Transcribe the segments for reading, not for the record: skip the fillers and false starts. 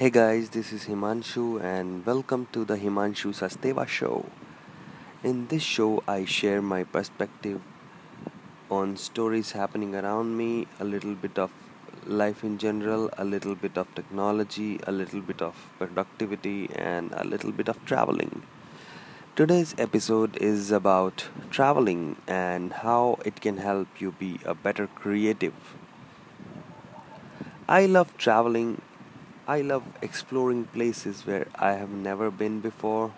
Hey guys, this is Himanshu and welcome to the Himanshu Sachdeva show. In this show, I share my perspective on stories happening around me, a little bit of life in general, a little bit of technology, a little bit of productivity and a little bit of traveling. Today's episode is about traveling and how it can help you be a better creative. I love traveling. I love exploring places where I have never been before,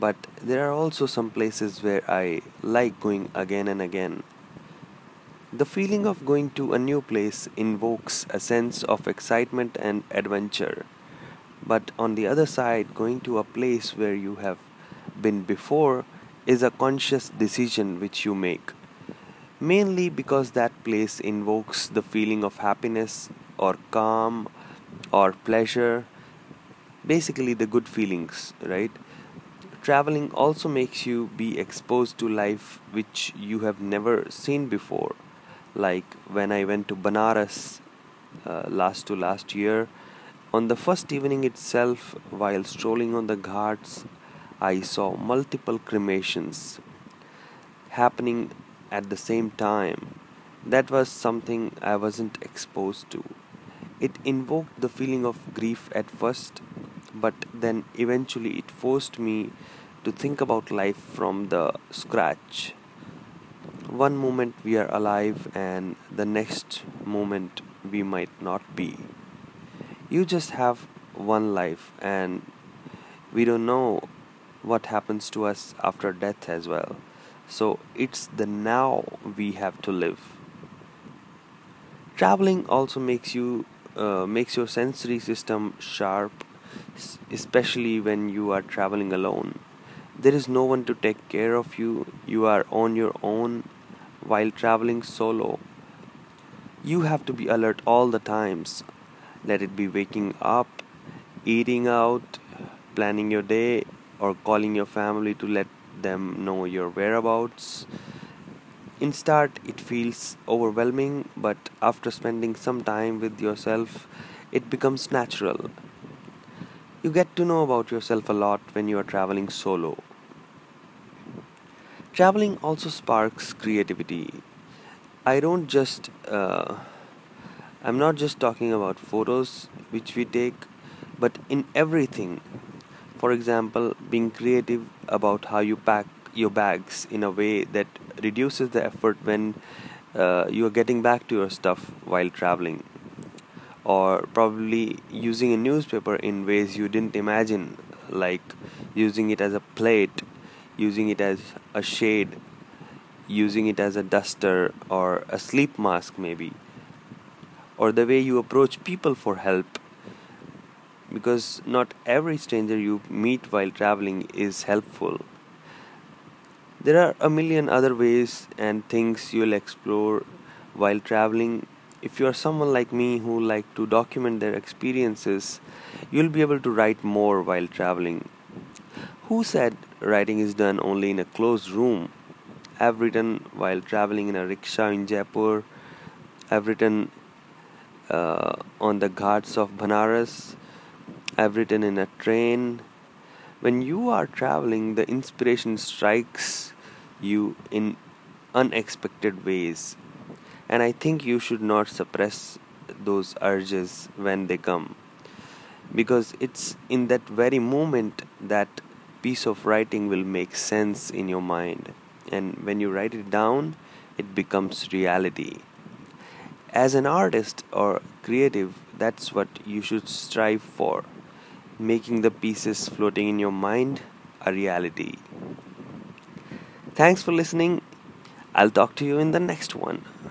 but there are also some places where I like going again and again. The feeling of going to a new place invokes a sense of excitement and adventure, but on the other side, going to a place where you have been before is a conscious decision which you make, mainly because that place invokes the feeling of happiness or calm or pleasure, basically the good feelings, right? Traveling also makes you be exposed to life which you have never seen before. Like when I went to Banaras last year, on the first evening itself, while strolling on the ghats, I saw multiple cremations happening at the same time. That was something I wasn't exposed to. It invoked the feeling of grief at first, but then eventually it forced me to think about life from the scratch. One moment we are alive and the next moment we might not be. You just have one life and we don't know what happens to us after death as well. So it's the now we have to live. Traveling also makes your sensory system sharp, especially when you are traveling alone. There is no one to take care of you. You are on your own while traveling solo. You have to be alert all the times. Let it be waking up, eating out, planning your day, or calling your family to let them know your whereabouts. In start, it feels overwhelming, but after spending some time with yourself, it becomes natural. You get to know about yourself a lot when you are traveling solo. Traveling also sparks creativity. I'm not just talking about photos which we take, but in everything. For example, being creative about how you pack your bags in a way that reduces the effort when you are getting back to your stuff while traveling, or probably using a newspaper in ways you didn't imagine, like using it as a plate, using it as a shade, using it as a duster or a sleep mask maybe, or the way you approach people for help, because not every stranger you meet while traveling is helpful. There are a million other ways and things you'll explore while traveling. If you are someone like me who like to document their experiences, you'll be able to write more while traveling. Who said writing is done only in a closed room? I've written while traveling in a rickshaw in Jaipur. I've written on the ghats of Banaras. I've written in a train. When you are traveling, the inspiration strikes you in unexpected ways. And I think you should not suppress those urges when they come, because it's in that very moment that piece of writing will make sense in your mind. And when you write it down, it becomes reality. As an artist or creative, that's what you should strive for. Making the pieces floating in your mind a reality. Thanks for listening. I'll talk to you in the next one.